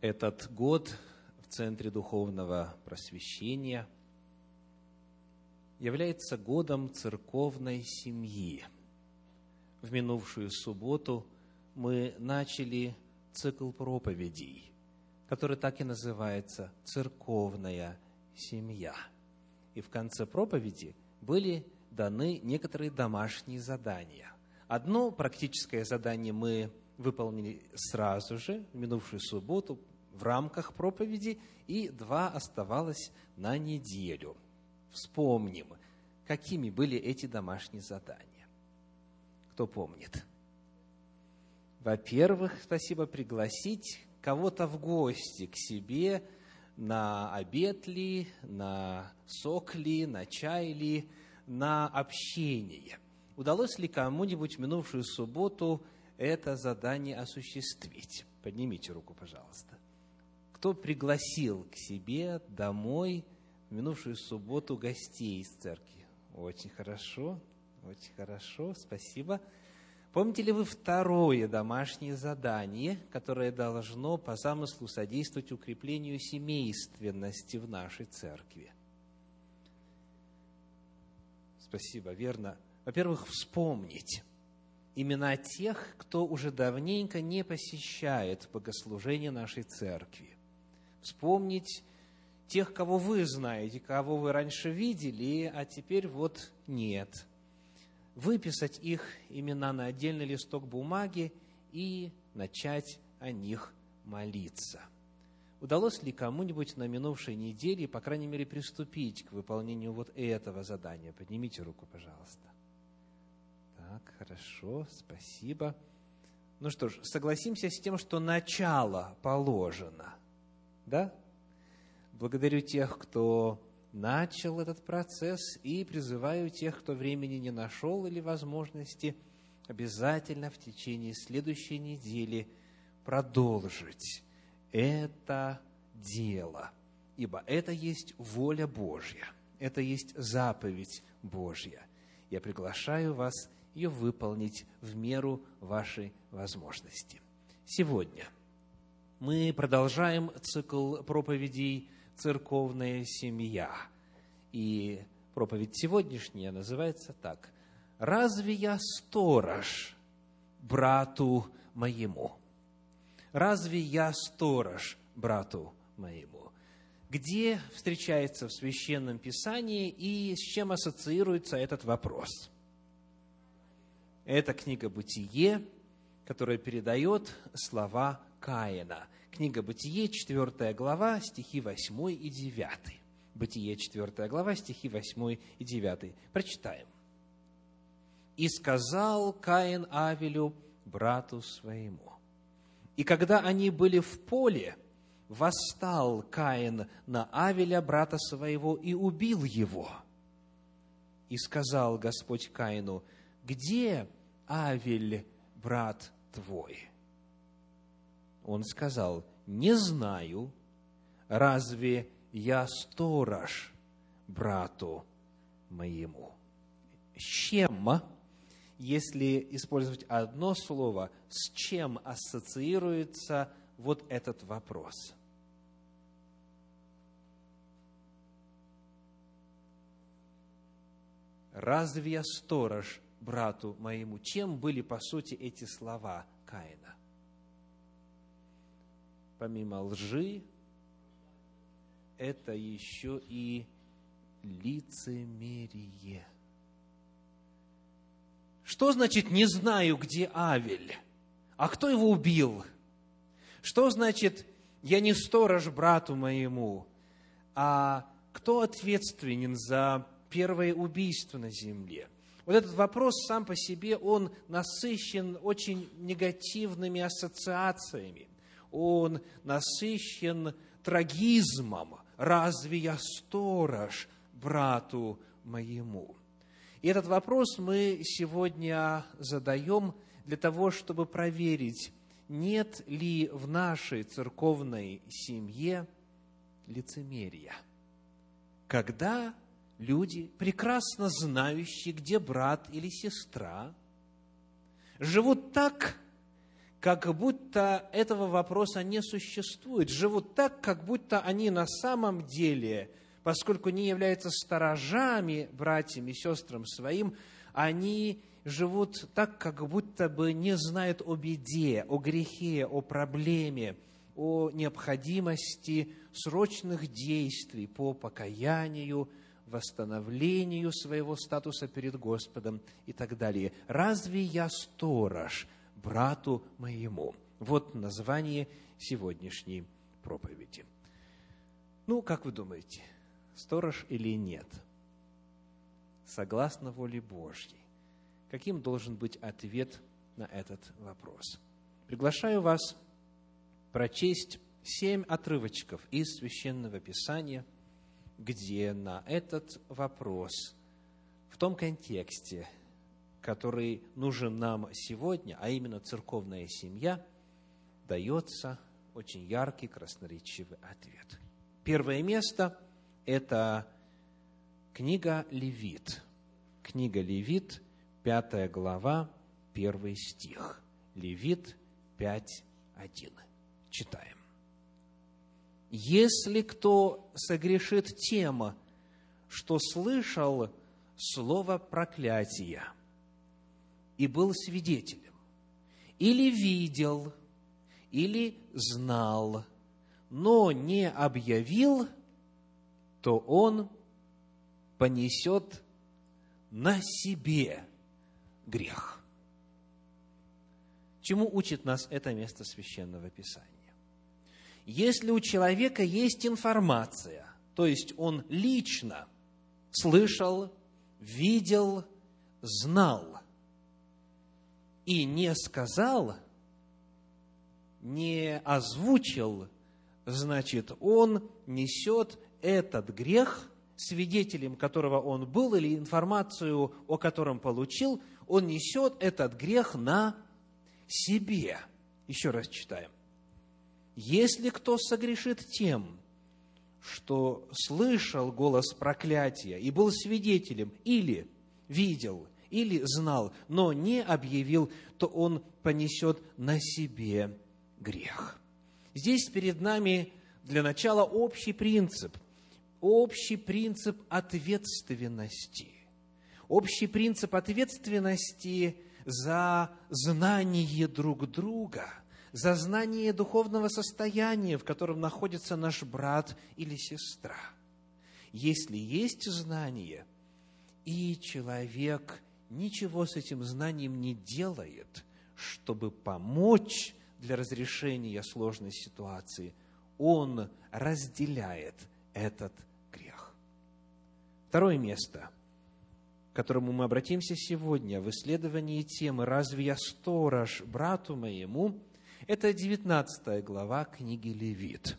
Этот год в Центре Духовного Просвещения является годом церковной семьи. В минувшую субботу мы начали цикл проповедей, который так и называется «Церковная семья». И в конце проповеди были даны некоторые домашние задания. Одно практическое задание мы выполнили сразу же, в минувшую субботу, в рамках проповеди, и два оставалось на неделю. Вспомним, какими были эти домашние задания. Кто помнит? Во-первых, спасибо, пригласить кого-то в гости к себе на обед ли, на сок ли, на чай ли, на общение. Удалось ли кому-нибудь в минувшую субботу это задание осуществить? Поднимите руку, пожалуйста. Кто пригласил к себе домой в минувшую субботу гостей из церкви? Очень хорошо, спасибо. Помните ли вы второе домашнее задание, которое должно по замыслу содействовать укреплению семейственности в нашей церкви? Спасибо, верно. Во-первых, вспомнить имена тех, кто уже давненько не посещает богослужение нашей церкви. Вспомнить тех, кого вы знаете, кого вы раньше видели, а теперь вот нет. Выписать их имена на отдельный листок бумаги и начать о них молиться. Удалось ли кому-нибудь на минувшей неделе, по крайней мере, приступить к выполнению вот этого задания? Поднимите руку, пожалуйста. Так, хорошо, спасибо. Ну что ж, согласимся с тем, что начало положено. Да? Благодарю тех, кто начал этот процесс, и призываю тех, кто времени не нашел или возможности, обязательно в течение следующей недели продолжить это дело, ибо это есть воля Божья, это есть заповедь Божья. Я приглашаю вас ее выполнить в меру вашей возможности. Сегодня мы продолжаем цикл проповедей «Церковная семья». И проповедь сегодняшняя называется так: «Разве я сторож брату моему?» «Разве я сторож брату моему?» Где встречается в Священном Писании и с чем ассоциируется этот вопрос? Это книга «Бытие», которая передает слова Каина. Книга «Бытие», 4 глава, стихи 8 и 9. «Бытие», 4 глава, стихи 8 и 9. Прочитаем. «И сказал Каин Авелю, брату своему. И когда они были в поле, восстал Каин на Авеля, брата своего, и убил его. И сказал Господь Каину, где Авель, брат твой? Он сказал, не знаю, разве я сторож брату моему?» С чем, если использовать одно слово, с чем ассоциируется вот этот вопрос? «Разве я сторож брату моему?» Чем были, по сути, эти слова Каина? Помимо лжи, это еще и лицемерие. Что значит «не знаю, где Авель»? А кто его убил? Что значит «я не сторож брату моему»? А кто ответственен за первое убийство на земле? Вот этот вопрос сам по себе, он насыщен очень негативными ассоциациями. Он насыщен трагизмом. «Разве я сторож брату моему?» И этот вопрос мы сегодня задаем для того, чтобы проверить, нет ли в нашей церковной семье лицемерия. Когда люди, прекрасно знающие, где брат или сестра, живут так, как будто этого вопроса не существует, живут так, как будто они на самом деле, поскольку не являются сторожами братьям и сестрам своим, они живут так, как будто бы не знают о беде, о грехе, о проблеме, о необходимости срочных действий по покаянию, восстановлению своего статуса перед Господом и так далее. «Разве я сторож брату моему?» Вот название сегодняшней проповеди. Ну, как вы думаете, сторож или нет? Согласно воле Божьей. Каким должен быть ответ на этот вопрос? Приглашаю вас прочесть 7 отрывочков из Священного Писания, где на этот вопрос, в том контексте, который нужен нам сегодня, а именно церковная семья, дается очень яркий, красноречивый ответ. Первое место – это книга Левит. Книга Левит, 5 глава, 1 стих. Левит 5:1. Читаем. «Если кто согрешит тем, что слышал слово проклятия и был свидетелем, или видел, или знал, но не объявил, то он понесет на себе грех». Чему учит нас это место Священного Писания? Если у человека есть информация, то есть он лично слышал, видел, знал и не сказал, не озвучил, значит, он несет этот грех, свидетелем которого он был, или информацию, о котором получил, он несет этот грех на себе. Еще раз читаем. «Если кто согрешит тем, что слышал голос проклятия и был свидетелем, или видел, или знал, но не объявил, то он понесет на себе грех». Здесь перед нами для начала общий принцип ответственности. Общий принцип ответственности за знание друг друга, за знание духовного состояния, в котором находится наш брат или сестра. Если есть знание, и человек ничего с этим знанием не делает, чтобы помочь для разрешения сложной ситуации, он разделяет этот грех. Второе место, к которому мы обратимся сегодня в исследовании темы «Разве я сторож брату моему?» Это 19 глава книги Левит.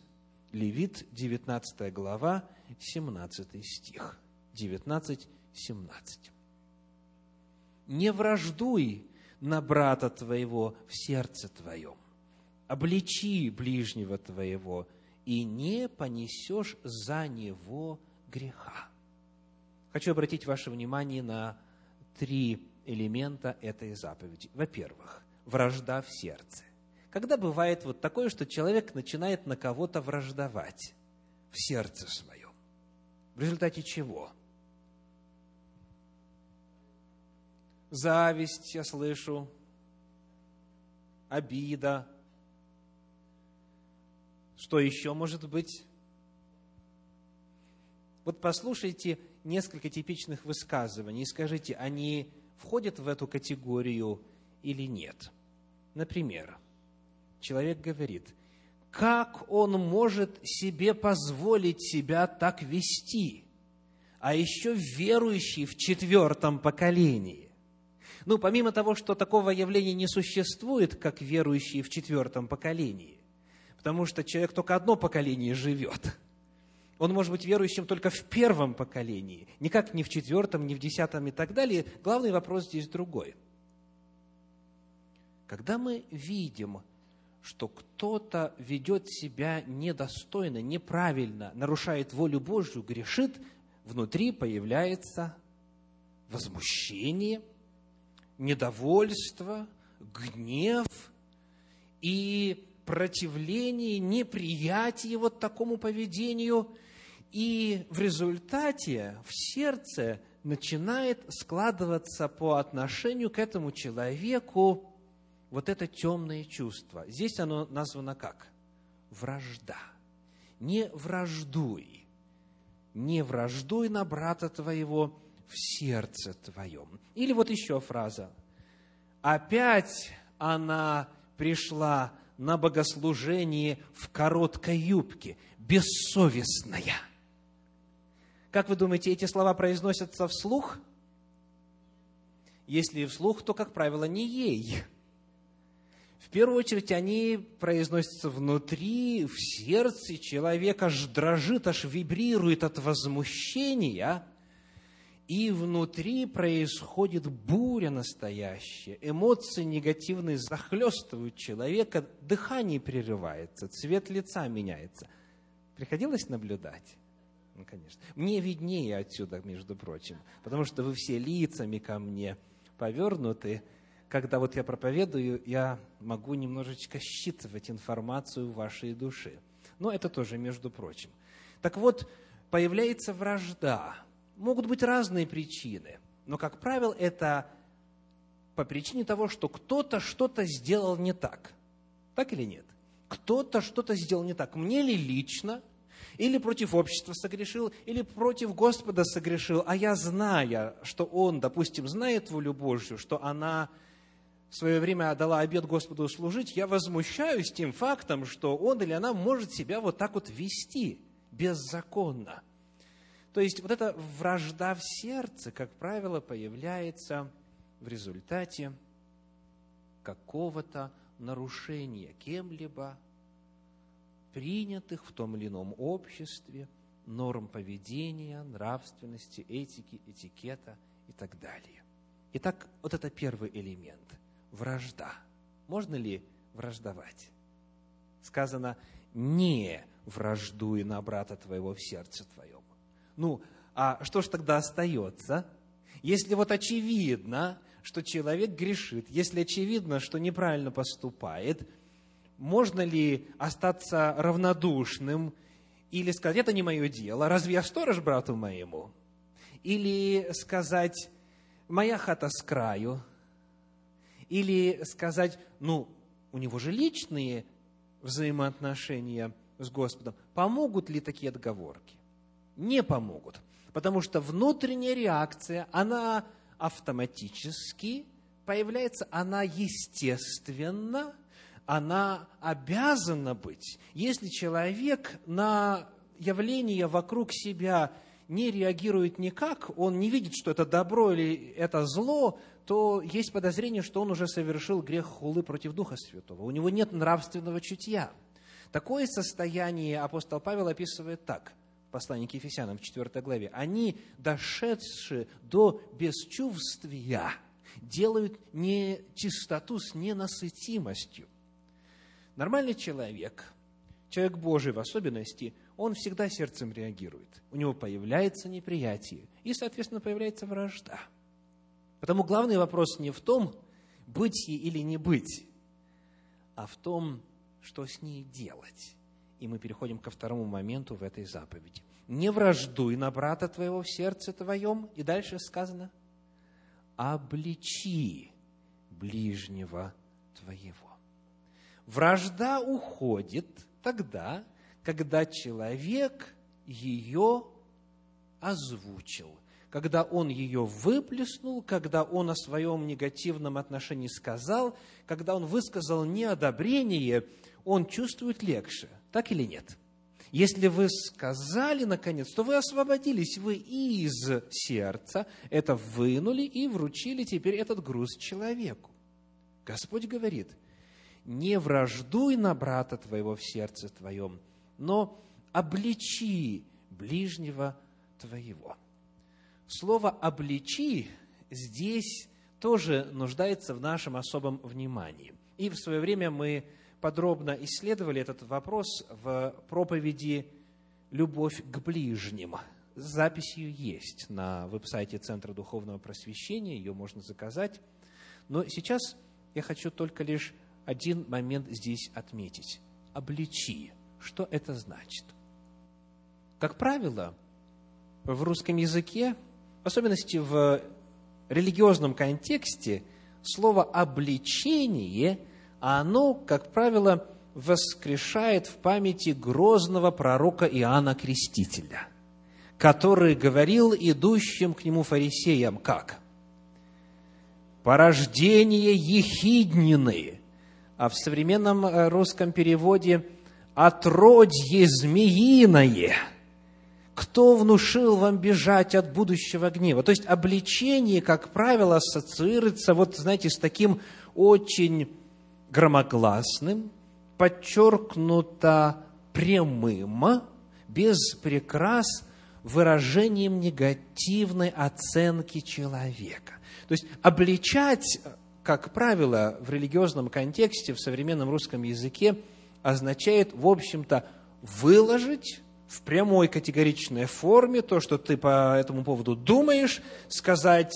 Левит, 19 глава, 17 стих. 19:17. «Не враждуй на брата твоего в сердце твоем, обличи ближнего твоего, и не понесешь за него греха». Хочу обратить ваше внимание на 3 элемента этой заповеди. Во-первых, вражда в сердце. Когда бывает вот такое, что человек начинает на кого-то враждовать в сердце своем? В результате чего? Зависть, я слышу, обида. Что еще может быть? Вот послушайте несколько типичных высказываний и скажите, они входят в эту категорию или нет. Например, человек говорит: как он может себе позволить себя так вести, а еще верующий в 4 поколении? Ну, помимо того, что такого явления не существует, как верующие в 4 поколении, потому что человек только одно поколение живет. Он может быть верующим только в 1 поколении, никак не в 4, не в 10 и так далее. Главный вопрос здесь другой. Когда мы видим, что кто-то ведет себя недостойно, неправильно, нарушает волю Божью, грешит, внутри появляется возмущение, недовольство, гнев. и противлении, неприятии вот такому поведению, и в результате в сердце начинает складываться по отношению к этому человеку вот это темное чувство. Здесь оно названо как? Вражда. Не враждуй. Не враждуй на брата твоего в сердце твоем. Или вот еще фраза. Опять она пришла на богослужение в короткой юбке, бессовестная. Как вы думаете, эти слова произносятся вслух? Если вслух, то, как правило, не ей. В первую очередь, они произносятся внутри, в сердце человека, аж дрожит, аж вибрирует от возмущения, и внутри происходит буря настоящая, эмоции негативные захлестывают человека, дыхание прерывается, цвет лица меняется. Приходилось наблюдать? Ну, конечно. Мне виднее отсюда, между прочим, потому что вы все лицами ко мне повернуты. Когда вот я проповедую, я могу немножечко считывать информацию вашей души. Но это тоже, между прочим. Так вот, появляется вражда. Могут быть разные причины. Но, как правило, это по причине того, что кто-то что-то сделал не так. Так или нет? Кто-то что-то сделал не так. Мне ли лично? Или против общества согрешил, или против Господа согрешил. А я, зная, что он, допустим, знает волю Божью, что она в свое время дала обет Господу служить, я возмущаюсь тем фактом, что он или она может себя вот так вот вести беззаконно. То есть, вот эта вражда в сердце, как правило, появляется в результате какого-то нарушения кем-либо принятых в том или ином обществе норм поведения, нравственности, этики, этикета и так далее. Итак, вот это первый элемент. Вражда. Можно ли враждовать? Сказано, не враждуй на брата твоего в сердце твоем. Ну, а что ж тогда остается? Если вот очевидно, что человек грешит, если очевидно, что неправильно поступает, можно ли остаться равнодушным или сказать, это не мое дело, разве я сторож брату моему? Или сказать, моя хата с краю? Или сказать, ну, у него же личные взаимоотношения с Господом. Помогут ли такие отговорки? Не помогут. Потому что внутренняя реакция, она автоматически появляется, она естественно, она обязана быть. Если человек на явления вокруг себя не реагирует никак, он не видит, что это добро или это зло, то есть подозрение, что он уже совершил грех хулы против Духа Святого. У него нет нравственного чутья. Такое состояние апостол Павел описывает так. Послание к Ефесянам в 4 главе. Они, дошедшие до бесчувствия, делают нечистоту с ненасытимостью. Нормальный человек, человек Божий в особенности, он всегда сердцем реагирует. У него появляется неприятие и, соответственно, появляется вражда. Потому главный вопрос не в том, быть ей или не быть, а в том, что с ней делать. И мы переходим ко второму моменту в этой заповеди. «Не враждуй на брата твоего в сердце твоем». И дальше сказано «обличи ближнего твоего». Вражда уходит тогда, когда человек ее озвучил, когда он ее выплеснул, когда он о своем негативном отношении сказал, когда он высказал неодобрение, он чувствует легче. Так или нет? Если вы сказали, наконец, то вы освободились, вы из сердца это вынули и вручили теперь этот груз человеку. Господь говорит, не враждуй на брата твоего в сердце твоем, но обличи ближнего твоего. Слово «обличи» здесь тоже нуждается в нашем особом внимании. И в свое время мы подробно исследовали этот вопрос в проповеди «Любовь к ближним». С записью есть на веб-сайте Центра Духовного Просвещения, ее можно заказать. Но сейчас я хочу только лишь один момент здесь отметить. Обличи. Что это значит? Как правило, в русском языке, в особенности в религиозном контексте, слово «обличение», оно, как правило, воскрешает в памяти грозного пророка Иоанна Крестителя, который говорил идущим к нему фарисеям, как? «Порождение ехиднины», а в современном русском переводе «отродье змеиное». Кто внушил вам бежать от будущего гнева? То есть обличение, как правило, ассоциируется, вот, знаете, с таким очень громогласным, подчеркнуто прямым, без прикрас, выражением негативной оценки человека. То есть обличать, как правило, в религиозном контексте, в современном русском языке, означает, в общем-то, выложить в прямой категоричной форме то, что ты по этому поводу думаешь, сказать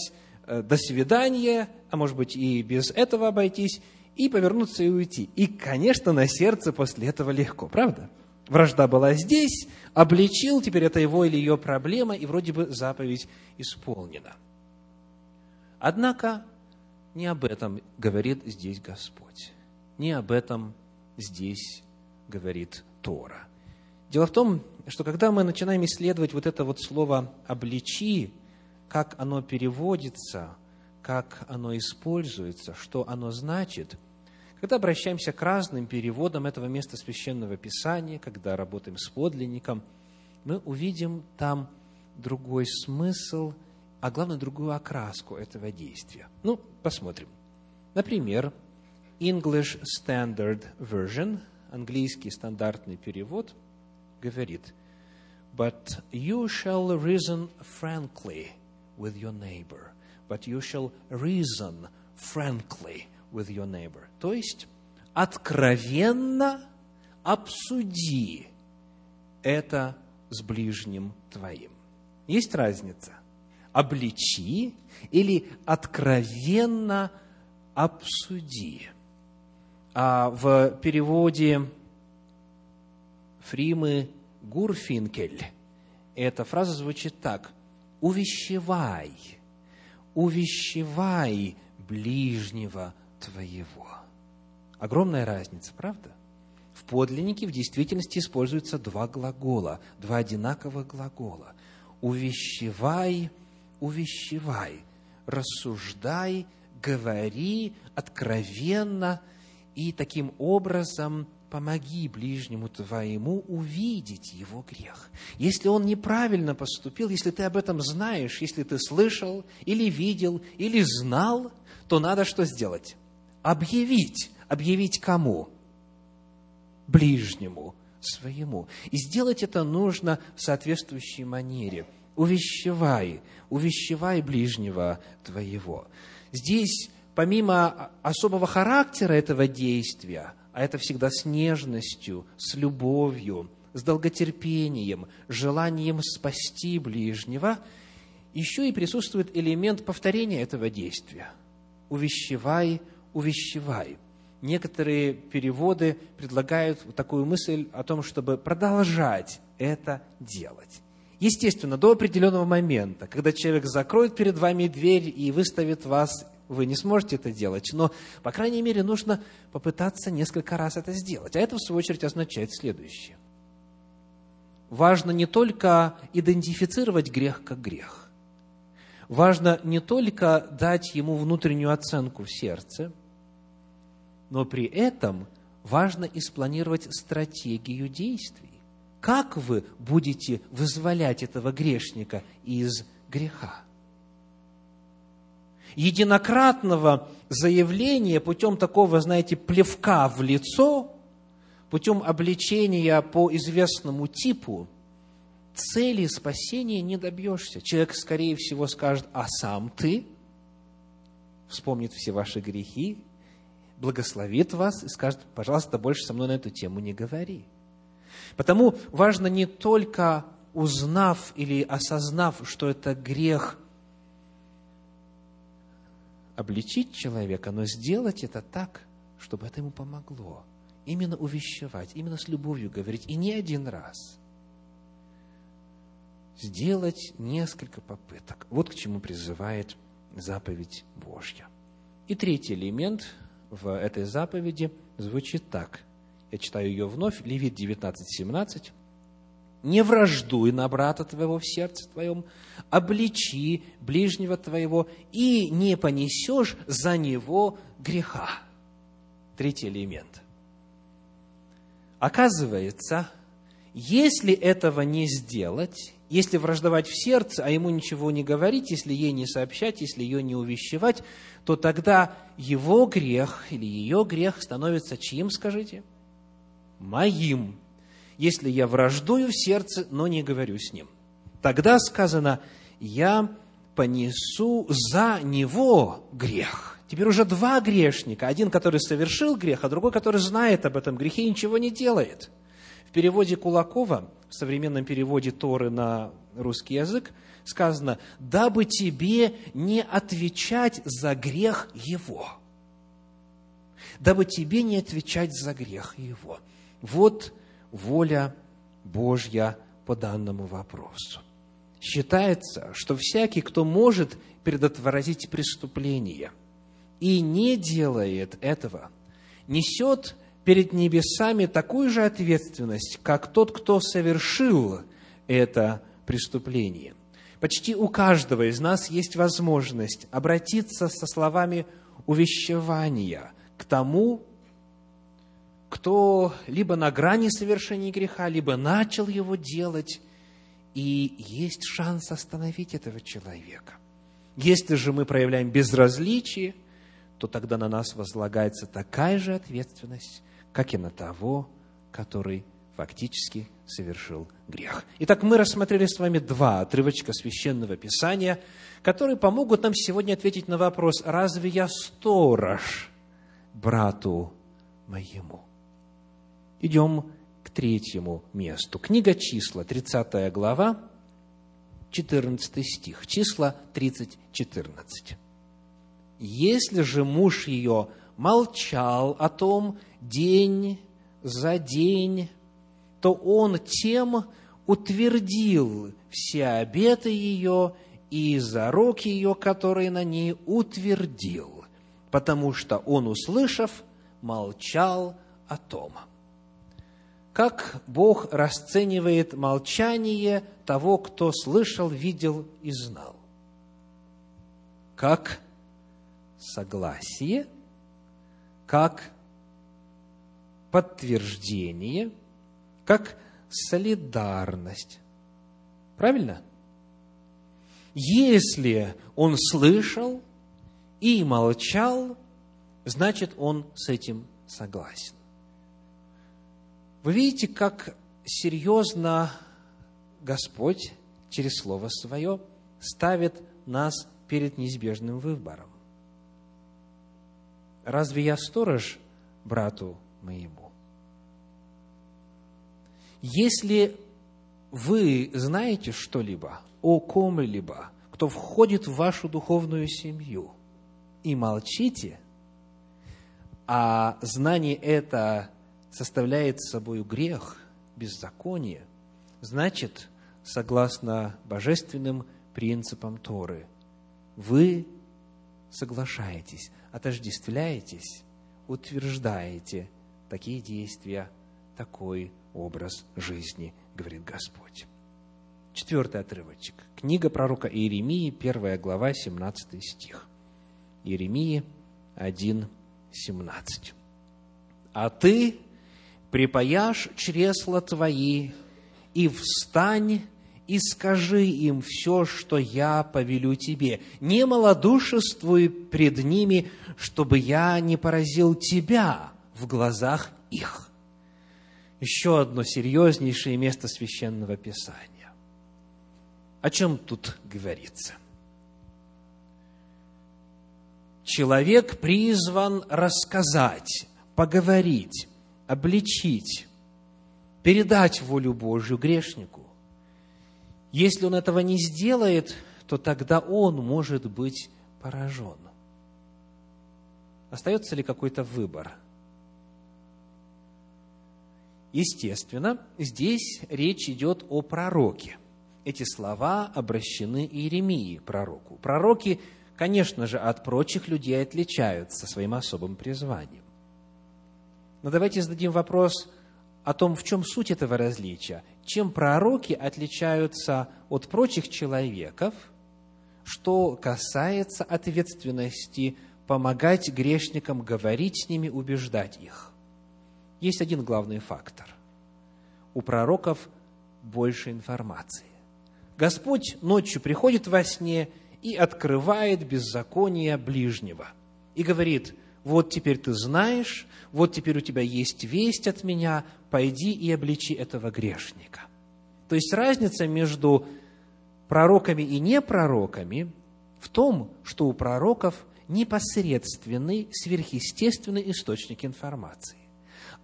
«до свидания», а может быть и без этого обойтись, и повернуться и уйти. И, конечно, на сердце после этого легко, правда? Вражда была здесь, обличил, теперь это его или ее проблема, и вроде бы заповедь исполнена. Однако не об этом говорит здесь Господь, не об этом здесь говорит Тора. Дело в том, что когда мы начинаем исследовать вот это вот слово «обличи», как оно переводится, как оно используется, что оно значит, когда обращаемся к разным переводам этого места Священного Писания, когда работаем с подлинником, мы увидим там другой смысл, а главное, другую окраску этого действия. Ну, посмотрим. Например, English Standard Version, английский стандартный перевод, говорит, but you shall reason frankly with your neighbor. But you shall reason frankly with your neighbor. То есть, откровенно обсуди это с ближним твоим. Есть разница? Обличи или откровенно обсуди. А в переводе Фримы Гурфинкель эта фраза звучит так. Увещевай, увещевай ближнего твоего. Огромная разница, правда? В подлиннике в действительности используются два глагола, два одинаковых глагола. Увещевай, увещевай, рассуждай, говори откровенно и таким образом помоги ближнему твоему увидеть его грех. Если он неправильно поступил, если ты об этом знаешь, если ты слышал, или видел, или знал, то надо что сделать? Объявить. Объявить кому? Ближнему своему. И сделать это нужно в соответствующей манере. Увещевай, увещевай ближнего твоего. Здесь, помимо особого характера этого действия, а это всегда с нежностью, с любовью, с долготерпением, желанием спасти ближнего, еще и присутствует элемент повторения этого действия. Увещевай, увещевай. Некоторые переводы предлагают такую мысль о том, чтобы продолжать это делать. Естественно, до определенного момента, когда человек закроет перед вами дверь и выставит вас, вы не сможете это делать, но, по крайней мере, нужно попытаться несколько раз это сделать. А это, в свою очередь, означает следующее. Важно не только идентифицировать грех как грех. Важно не только дать ему внутреннюю оценку в сердце, но при этом важно и спланировать стратегию действий. Как вы будете вызволять этого грешника из греха? Единократного заявления путем такого, знаете, плевка в лицо, путем обличения по известному типу, цели спасения не добьешься. Человек, скорее всего, скажет, а сам ты, вспомнит все ваши грехи, благословит вас и скажет, пожалуйста, больше со мной на эту тему не говори. Потому важно не только узнав или осознав, что это грех, обличить человека, но сделать это так, чтобы это ему помогло. Именно увещевать, именно с любовью говорить. И не один раз. Сделать несколько попыток. Вот к чему призывает заповедь Божья. И третий элемент в этой заповеди звучит так. Я читаю ее вновь. Левит 19:17. «Не враждуй на брата твоего в сердце твоем, обличи ближнего твоего, и не понесешь за него греха». Третий элемент. Оказывается, если этого не сделать, если враждовать в сердце, а ему ничего не говорить, если ей не сообщать, если ее не увещевать, то тогда его грех или ее грех становится чьим, скажите? Моим. Если я враждую в сердце, но не говорю с ним. Тогда сказано, я понесу за него грех. Теперь уже два грешника. Один, который совершил грех, а другой, который знает об этом грехе и ничего не делает. В переводе Кулакова, в современном переводе Торы на русский язык, сказано, дабы тебе не отвечать за грех его. Дабы тебе не отвечать за грех его. Вот воля Божья по данному вопросу. Считается, что всякий, кто может предотвратить преступление и не делает этого, несет перед небесами такую же ответственность, как тот, кто совершил это преступление. Почти у каждого из нас есть возможность обратиться со словами увещевания к тому, кто либо на грани совершения греха, либо начал его делать, и есть шанс остановить этого человека. Если же мы проявляем безразличие, то тогда на нас возлагается такая же ответственность, как и на того, который фактически совершил грех. Итак, мы рассмотрели с вами два отрывочка Священного Писания, которые помогут нам сегодня ответить на вопрос: разве я сторож брату моему? Идем к третьему месту. Книга Числа, 30 глава, 14 стих. Числа 30, 14. «Если же муж ее молчал о том день за день, то он тем утвердил все обеты ее и зарок ее, который на ней утвердил, потому что он, услышав, молчал о том». Как Бог расценивает молчание того, кто слышал, видел и знал? Как согласие, как подтверждение, как солидарность. Правильно? Если он слышал и молчал, значит, он с этим согласен. Вы видите, как серьезно Господь через Слово Свое ставит нас перед неизбежным выбором. Разве я сторож брату моему? Если вы знаете что-либо о ком-либо, кто входит в вашу духовную семью, и молчите, а знание это составляет собой грех, беззаконие, значит, согласно божественным принципам Торы, вы соглашаетесь, отождествляетесь, утверждаете такие действия, такой образ жизни, говорит Господь. Четвертый отрывочек. Книга пророка Иеремии, 1 глава, 17 стих. Иеремии 1, 17. «А ты припаяшь чресла твои, и встань, и скажи им все, что я повелю тебе. Не малодушествуй пред ними, чтобы я не поразил тебя в глазах их». Еще одно серьезнейшее место Священного Писания. О чем тут говорится? Человек призван рассказать, поговорить, обличить, передать волю Божью грешнику. Если он этого не сделает, то тогда он может быть поражен. Остается ли какой-то выбор Естественно, здесь речь идет о пророке. Эти слова обращены Иеремии, пророку. Пророки, конечно же, от прочих людей отличаются своим особым призванием. Но давайте зададим вопрос о том, в чем суть этого различия. Чем пророки отличаются от прочих человеков, что касается ответственности помогать грешникам, говорить с ними, убеждать их? Есть один главный фактор. У пророков больше информации. Господь ночью приходит во сне и открывает беззаконие ближнего. И говорит: вот теперь ты знаешь, вот теперь у тебя есть весть от меня, пойди и обличи этого грешника. То есть разница между пророками и непророками в том, что у пророков непосредственный, сверхъестественный источник информации.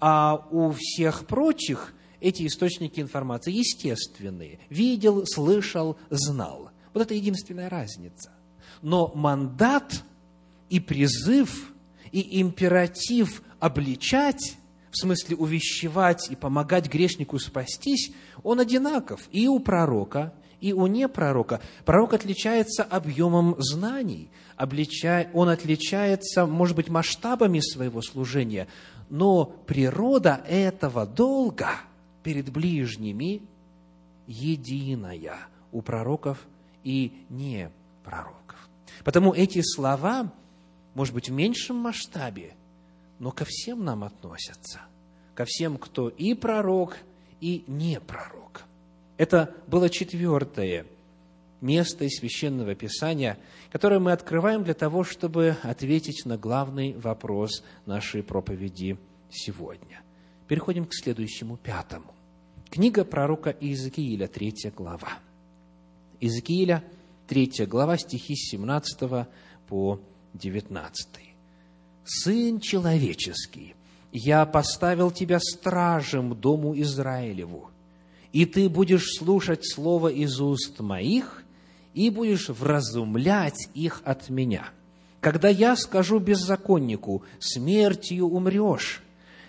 А у всех прочих эти источники информации естественные. Видел, слышал, знал. Вот это единственная разница. Но мандат и призыв, и императив обличать, в смысле увещевать и помогать грешнику спастись, он одинаков и у пророка, и у непророка. Пророк отличается объемом знаний, он отличается, может быть, масштабами своего служения, но природа этого долга перед ближними единая у пророков и непророков. Потому эти слова, может быть, в меньшем масштабе, но ко всем нам относятся, ко всем, кто и пророк, и непророк. Это было четвертое место из Священного Писания, которое мы открываем для того, чтобы ответить на главный вопрос нашей проповеди сегодня. Переходим к следующему, пятому. Книга пророка Иезекииля, 3 глава. Иезекииля, 3 глава, стихи с 17 по 19. «Сын человеческий, я поставил тебя стражем дому Израилеву, и ты будешь слушать слово из уст моих, и будешь вразумлять их от меня. Когда я скажу беззаконнику: смертью умрешь,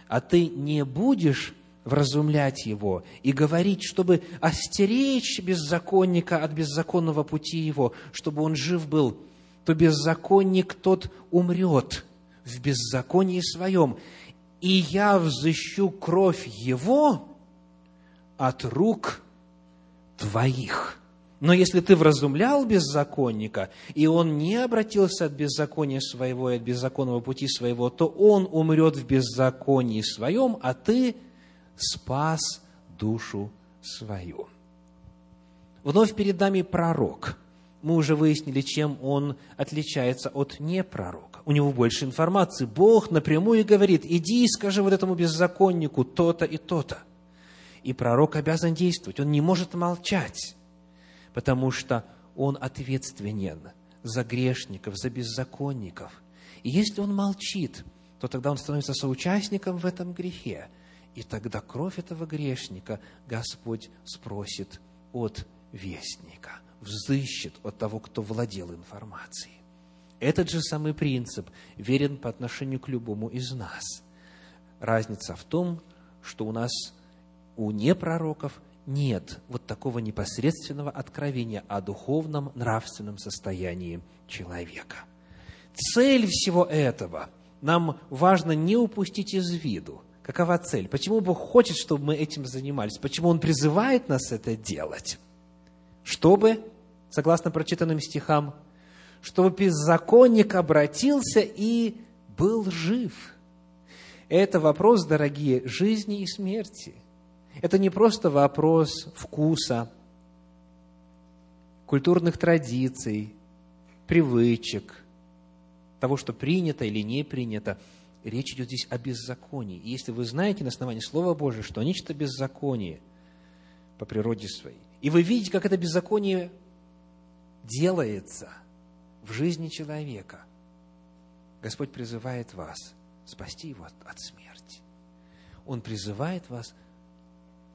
а ты не будешь вразумлять его и говорить, чтобы остеречь беззаконника от беззаконного пути его, чтобы он жив был, то беззаконник тот умрет в беззаконии своем, и я взыщу кровь его от рук твоих. Но если ты вразумлял беззаконника, и он не обратился от беззакония своего и от беззаконного пути своего, то он умрет в беззаконии своем, а ты спас душу свою». Вновь перед нами пророк. Мы уже выяснили, чем он отличается от непророка. У него больше информации. Бог напрямую говорит: иди и скажи вот этому беззаконнику то-то и то-то. И пророк обязан действовать, он не может молчать, потому что он ответственен за грешников, за беззаконников. И если он молчит, то тогда он становится соучастником в этом грехе, и тогда кровь этого грешника Господь спросит от вестника, взыщет от того, кто владел информацией. Этот же самый принцип верен по отношению к любому из нас. Разница в том, что у непророков нет вот такого непосредственного откровения о духовном, нравственном состоянии человека. Цель всего этого нам важно не упустить из виду. Какова цель? Почему Бог хочет, чтобы мы этим занимались? Почему Он призывает нас это делать? Чтобы, согласно прочитанным стихам, чтобы беззаконник обратился и был жив. Это вопрос, дорогие, жизни и смерти. Это не просто вопрос вкуса, культурных традиций, привычек, того, что принято или не принято. Речь идет здесь о беззаконии. И если вы знаете на основании Слова Божия, что нечто беззаконие по природе своей, и вы видите, как это беззаконие делается в жизни человека, Господь призывает вас спасти его от смерти. Он призывает вас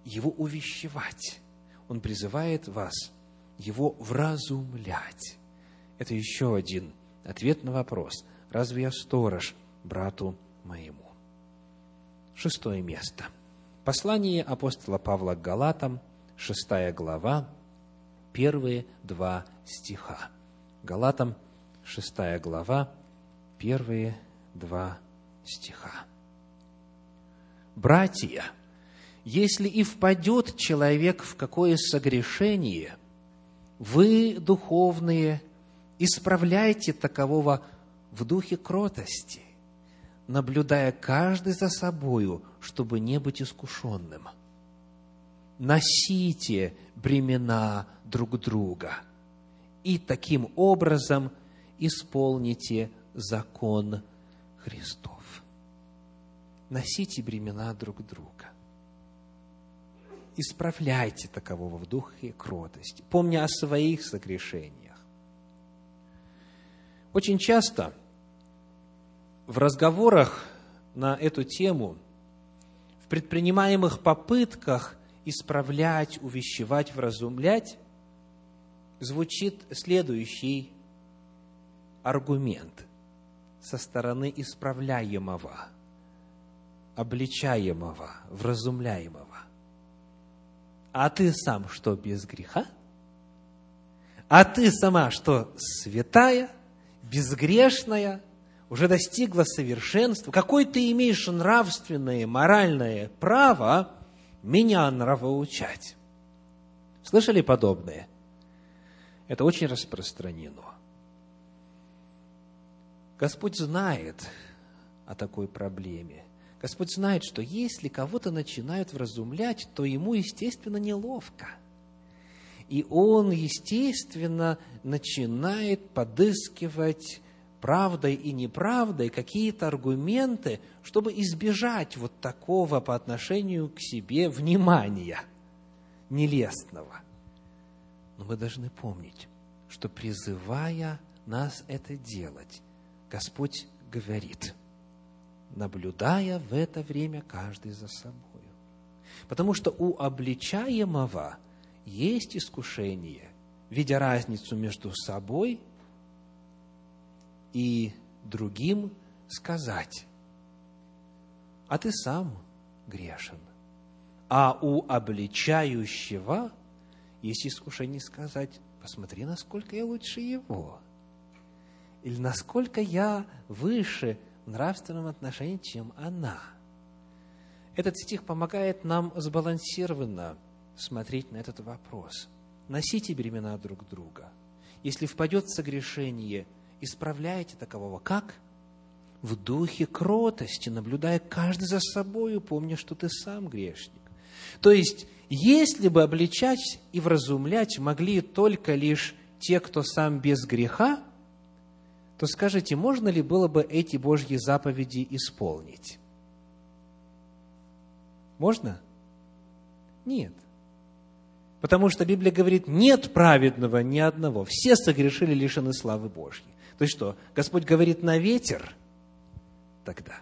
его увещевать. Он призывает вас его вразумлять. Это еще один ответ на вопрос: разве я сторож брату моему? Шестое место. Послание апостола Павла к Галатам, 6 глава, первые два стиха. Галатам, 6 глава, первые два стиха. «Братья, если и впадет человек в какое согрешение, вы, духовные, исправляйте такового в духе кротости, наблюдая каждый за собою, чтобы не быть искушенным. Носите бремена друг друга, и таким образом исполните закон Христов». Носите бремена друг друга. Исправляйте такового в духе кротости, помня о своих согрешениях. Очень часто в разговорах на эту тему, в предпринимаемых попытках исправлять, увещевать, вразумлять, звучит следующий аргумент со стороны исправляемого, обличаемого, вразумляемого. А ты сам что, без греха? А ты сама что, святая, безгрешная, уже достигла совершенства? Какой ты имеешь нравственное, моральное право меня нравоучать? Слышали подобное? Это очень распространено. Господь знает о такой проблеме. Господь знает, что если кого-то начинают вразумлять, то ему, естественно, неловко. И он, естественно, начинает подыскивать правдой и неправдой какие-то аргументы, чтобы избежать вот такого по отношению к себе внимания нелестного. Но мы должны помнить, что, призывая нас это делать, Господь говорит, наблюдая в это время каждый за собою. Потому что у обличаемого есть искушение, видя разницу между собой и другим, сказать, а ты сам грешен. А у обличающего есть искушение сказать, посмотри, насколько я лучше его. Или насколько я выше в нравственном отношении, чем она. Этот стих помогает нам сбалансированно смотреть на этот вопрос. Носите бремена друг друга. Если впадет в согрешение, исправляйте такового. Как? В духе кротости, наблюдая каждый за собою, помня, что ты сам грешник. То есть, если бы обличать и вразумлять могли только лишь те, кто сам без греха, то скажите, можно ли было бы эти Божьи заповеди исполнить? Можно? Нет. Потому что Библия говорит, нет праведного ни одного. Все согрешили, лишены славы Божьей. То есть что, Господь говорит на ветер? Тогда.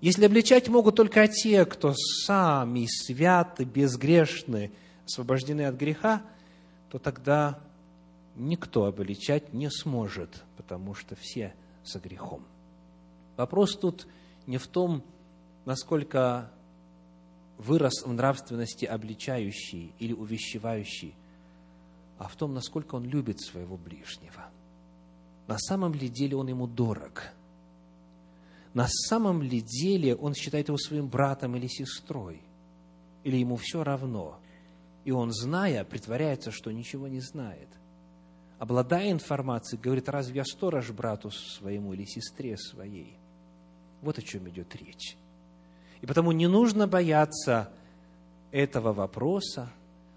Если обличать могут только те, кто сами святы, безгрешны, освобождены от греха, то тогда никто обличать не сможет, потому что все со грехом. Вопрос тут не в том, насколько вырос в нравственности обличающий или увещевающий, а в том, насколько он любит своего ближнего. На самом ли деле он ему дорог? На самом ли деле он считает его своим братом или сестрой? Или ему все равно? И он, зная, притворяется, что ничего не знает. Обладая информацией, говорит, разве я сторож брату своему или сестре своей? Вот о чем идет речь. И потому не нужно бояться этого вопроса,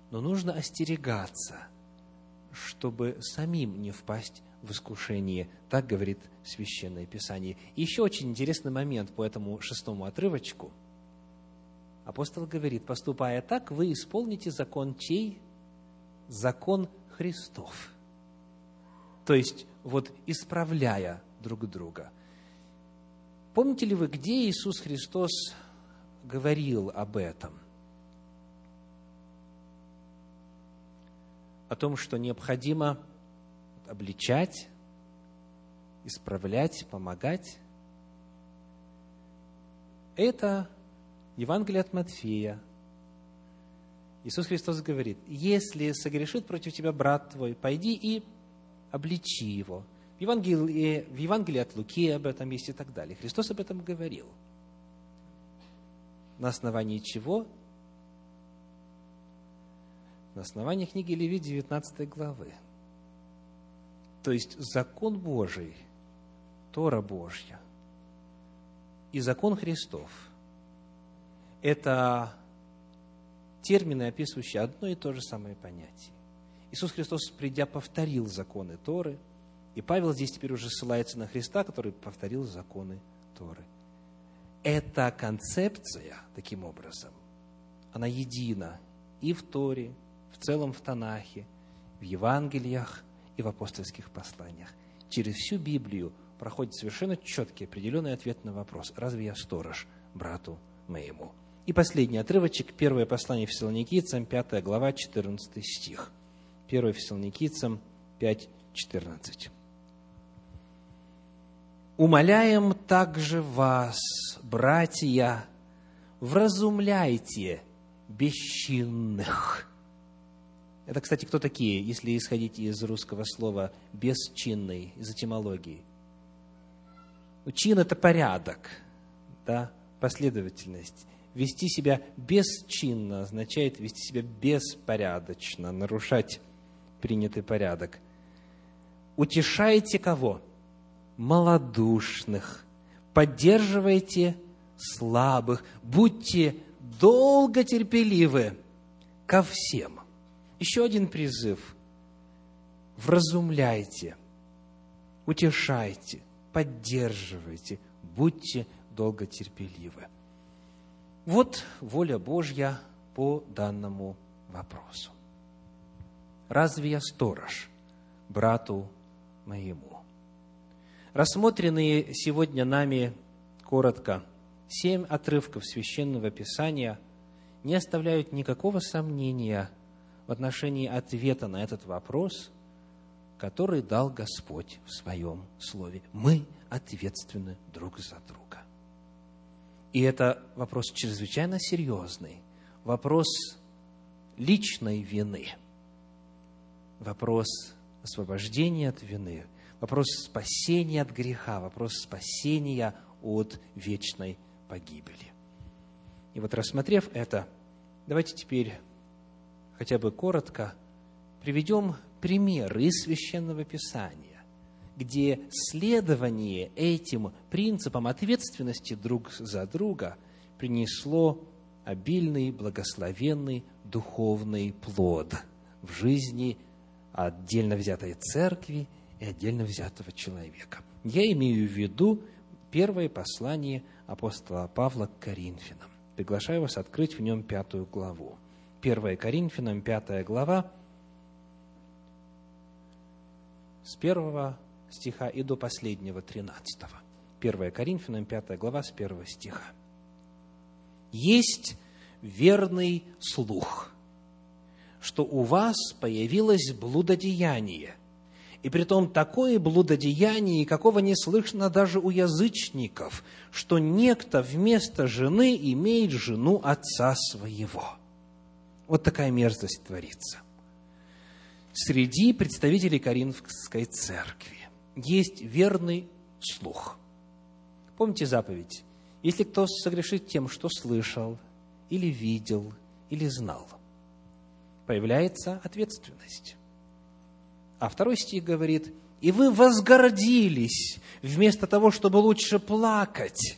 но нужно остерегаться, чтобы самим не впасть в искушение. Так говорит Священное Писание. И еще очень интересный момент по этому 6 отрывочку. Апостол говорит, поступая так, вы исполните закон чей? Закон Христов. То есть, вот исправляя друг друга. Помните ли вы, где Иисус Христос говорил об этом? О том, что необходимо обличать, исправлять, помогать. Это Евангелие от Матфея. Иисус Христос говорит: если согрешит против тебя брат твой, пойди и обличи его. В Евангелии от Луки об этом есть и так далее. Христос об этом говорил. На основании чего? На основании книги Левит, 19 главы. То есть закон Божий, Тора Божья и закон Христов – это термины, описывающие одно и то же самое понятие. Иисус Христос, придя, повторил законы Торы, и Павел здесь теперь уже ссылается на Христа, который повторил законы Торы. Эта концепция, таким образом, она едина и в Торе, в целом в Танахе, в Евангелиях и в апостольских посланиях. Через всю Библию проходит совершенно четкий, определенный ответ на вопрос: разве я сторож брату моему? И последний отрывочек, 1 послание Фессалоникийцам, 5 глава, 14 стих. 1 Фессалоникийцам 5, 14. «Умоляем также вас, братья, вразумляйте бесчинных». Это, кстати, кто такие, если исходить из русского слова «бесчинный», из этимологии? Чин – это порядок, да, последовательность. Вести себя бесчинно означает вести себя беспорядочно, нарушать принятый порядок. «Утешайте кого? Малодушных. Поддерживайте слабых. Будьте долго терпеливы ко всем». Еще один призыв: вразумляйте, утешайте, поддерживайте, будьте долготерпеливы. Вот воля Божья по данному вопросу. Разве я сторож брату моему? Рассмотренные сегодня нами коротко 7 отрывков Священного Писания не оставляют никакого сомнения в отношении ответа на этот вопрос, который дал Господь в Своем Слове. Мы ответственны друг за друга. И это вопрос чрезвычайно серьезный, вопрос личной вины, вопрос освобождения от вины, вопрос спасения от греха, вопрос спасения от вечной погибели. И вот, рассмотрев это, давайте теперь хотя бы коротко приведем примеры из Священного Писания, где следование этим принципам ответственности друг за друга принесло обильный, благословенный духовный плод в жизни отдельно взятой церкви и отдельно взятого человека. Я имею в виду первое послание апостола Павла к Коринфянам. Приглашаю вас открыть в нем 5 главу. 1 Коринфянам, 5 глава, с 1 стиха и до последнего, 13. 1 Коринфянам, 5 глава, с 1 стиха. «Есть верный слух, что у вас появилось блудодеяние, и притом такое блудодеяние, какого не слышно даже у язычников, что некто вместо жены имеет жену отца своего». Вот такая мерзость творится среди представителей Коринфской церкви. Есть верный слух. Помните заповедь: если кто согрешит тем, что слышал, или видел, или знал, появляется ответственность. А 2 стих говорит: «И вы возгордились, вместо того, чтобы лучше плакать,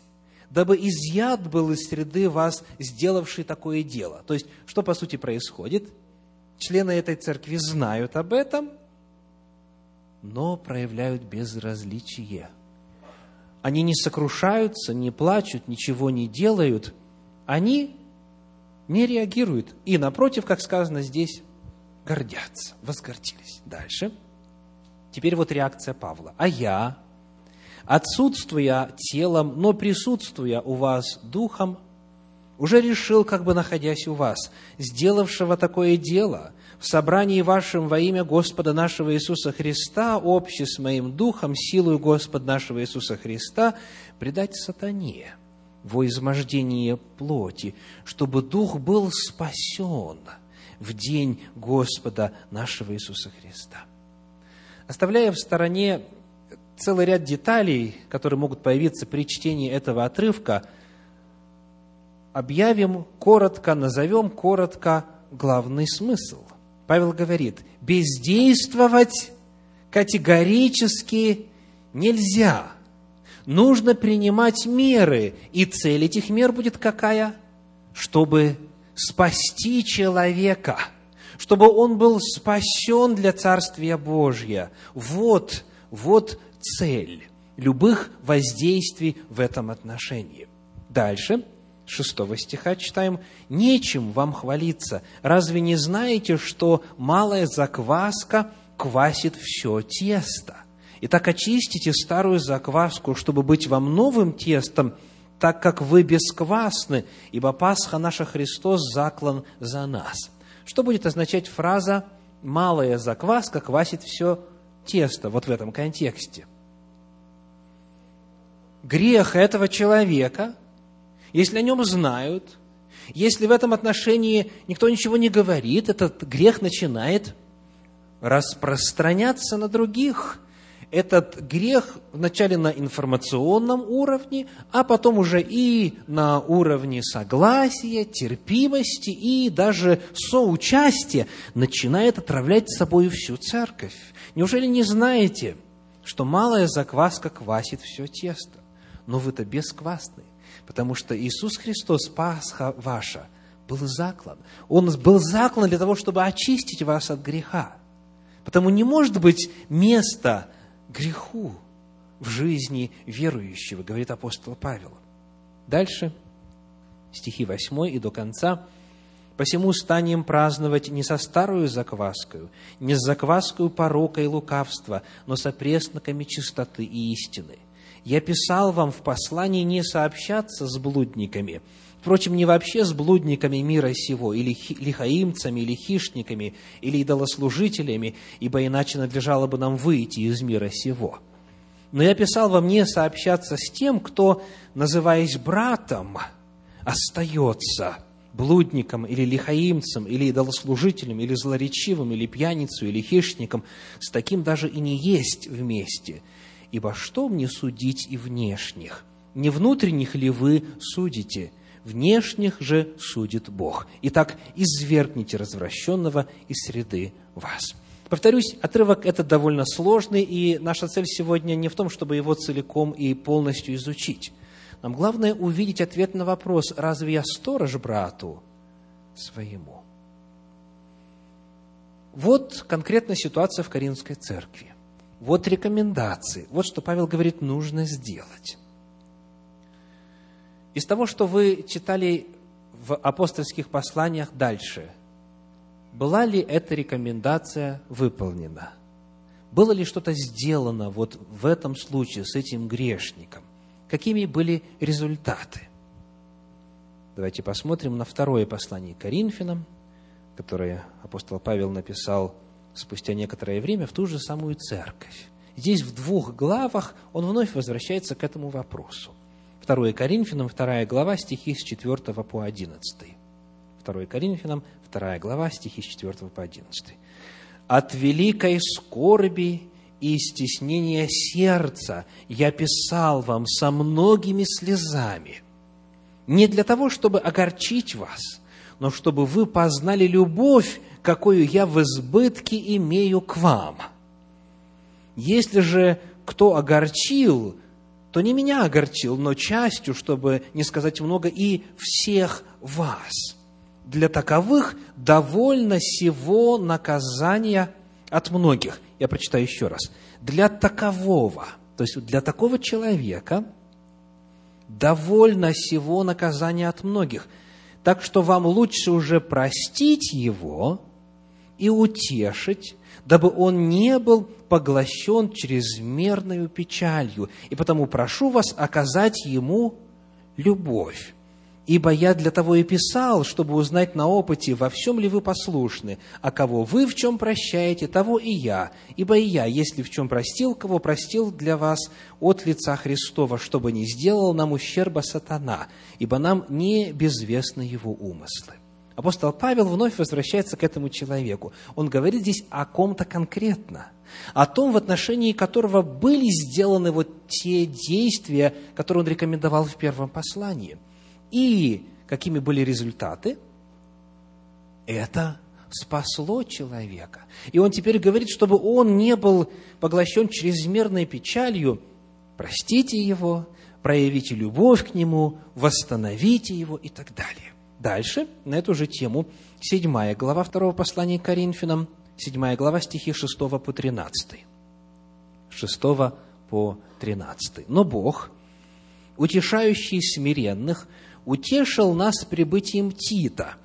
дабы изъят был из среды вас, сделавший такое дело». То есть, что по сути происходит? Члены этой церкви знают об этом, но проявляют безразличие. Они не сокрушаются, не плачут, ничего не делают. Они не реагируют. И, напротив, как сказано здесь, гордятся, возгордились. Дальше. Теперь вот реакция Павла. «А я, отсутствуя телом, но присутствуя у вас духом, уже решил, как бы находясь у вас, сделавшего такое дело в собрании вашем во имя Господа нашего Иисуса Христа, обще с моим духом, силою Господа нашего Иисуса Христа, предать сатане, во измождение плоти, чтобы Дух был спасен в день Господа нашего Иисуса Христа. Оставляя в стороне целый ряд деталей, которые могут появиться при чтении этого отрывка, объявим коротко, назовем коротко главный смысл. Павел говорит: бездействовать категорически нельзя. Нужно принимать меры, и цель этих мер будет какая? Чтобы спасти человека, чтобы он был спасен для Царствия Божия. Вот цель любых воздействий в этом отношении. Дальше, 6 стиха читаем: «Нечем вам хвалиться, разве не знаете, что малая закваска квасит все тесто? Итак, очистите старую закваску, чтобы быть вам новым тестом, так как вы бесквасны, ибо Пасха наша Христос заклан за нас». Что будет означать фраза «малая закваска квасит все тесто» вот в этом контексте? Грех этого человека, если о нем знают, если в этом отношении никто ничего не говорит, этот грех начинает распространяться на других. Этот грех вначале на информационном уровне, а потом уже и на уровне согласия, терпимости и даже соучастия начинает отравлять собой всю церковь. Неужели не знаете, что малая закваска квасит все тесто? Но вы-то бесквасны, потому что Иисус Христос, Пасха ваша, был заклан. Он был заклан для того, чтобы очистить вас от греха. Потому не может быть места греху в жизни верующего, говорит апостол Павел. Дальше, стихи 8 и до конца. «Посему станем праздновать не со старою закваскою, не с закваскою порока и лукавства, но со пресноками чистоты и истины. Я писал вам в послании не сообщаться с блудниками, впрочем, не вообще с блудниками мира сего, или лихаимцами, или хищниками, или идолослужителями, ибо иначе надлежало бы нам выйти из мира сего. Но я писал вам не сообщаться с тем, кто, называясь братом, остается блудником, или лихаимцем, или идолослужителем, или злоречивым, или пьяницей, или хищником, с таким даже и не есть вместе. Ибо что мне судить и внешних? Не внутренних ли вы судите? Внешних же судит Бог. Итак, извергните развращенного из среды вас». Повторюсь, отрывок этот довольно сложный, и наша цель сегодня не в том, чтобы его целиком и полностью изучить. Нам главное увидеть ответ на вопрос: разве я сторож брату своему? Вот конкретная ситуация в Коринфской церкви. Вот рекомендации. Вот что Павел говорит, нужно сделать. Из того, что вы читали в апостольских посланиях дальше, была ли эта рекомендация выполнена? Было ли что-то сделано вот в этом случае с этим грешником? Какими были результаты? Давайте посмотрим на второе послание Коринфянам, которое апостол Павел написал спустя некоторое время в ту же самую церковь. Здесь в 2 главах он вновь возвращается к этому вопросу. 2 Коринфянам, 2 глава, стихи с 4 по 11. 2 Коринфянам, 2 глава, стихи с 4 по 11. «От великой скорби и стеснения сердца я писал вам со многими слезами, не для того, чтобы огорчить вас, но чтобы вы познали любовь, какую я в избытке имею к вам. Если же кто огорчил, то не меня огорчил, но частью, чтобы не сказать много, и всех вас. Для таковых довольно сего наказания от многих». Я прочитаю еще раз. «Для такового», то есть для такого человека, «довольно сего наказания от многих. Так что вам лучше уже простить его и утешить, дабы он не был поглощен чрезмерной печалью, и потому прошу вас оказать ему любовь, Ибо я для того и писал, чтобы узнать на опыте, во всем ли вы послушны, а кого вы в чем прощаете, того и я. Ибо и я, если в чем простил, кого простил для вас от лица Христова, чтобы не сделал нам ущерба сатана, ибо нам не безвестны его умыслы». Апостол Павел вновь возвращается к этому человеку. Он говорит здесь о ком-то конкретно, о том, в отношении которого были сделаны вот те действия, которые он рекомендовал в первом послании. И какими были результаты? Это спасло человека. И он теперь говорит, чтобы он не был поглощен чрезмерной печалью, простите его, проявите любовь к нему, восстановите его и так далее. Дальше, на эту же тему, 7 глава 2 послания к Коринфянам, 7 глава, стихи 6 по 13. 6 по 13. «Но Бог, утешающий смиренных, утешил нас прибытием Тита,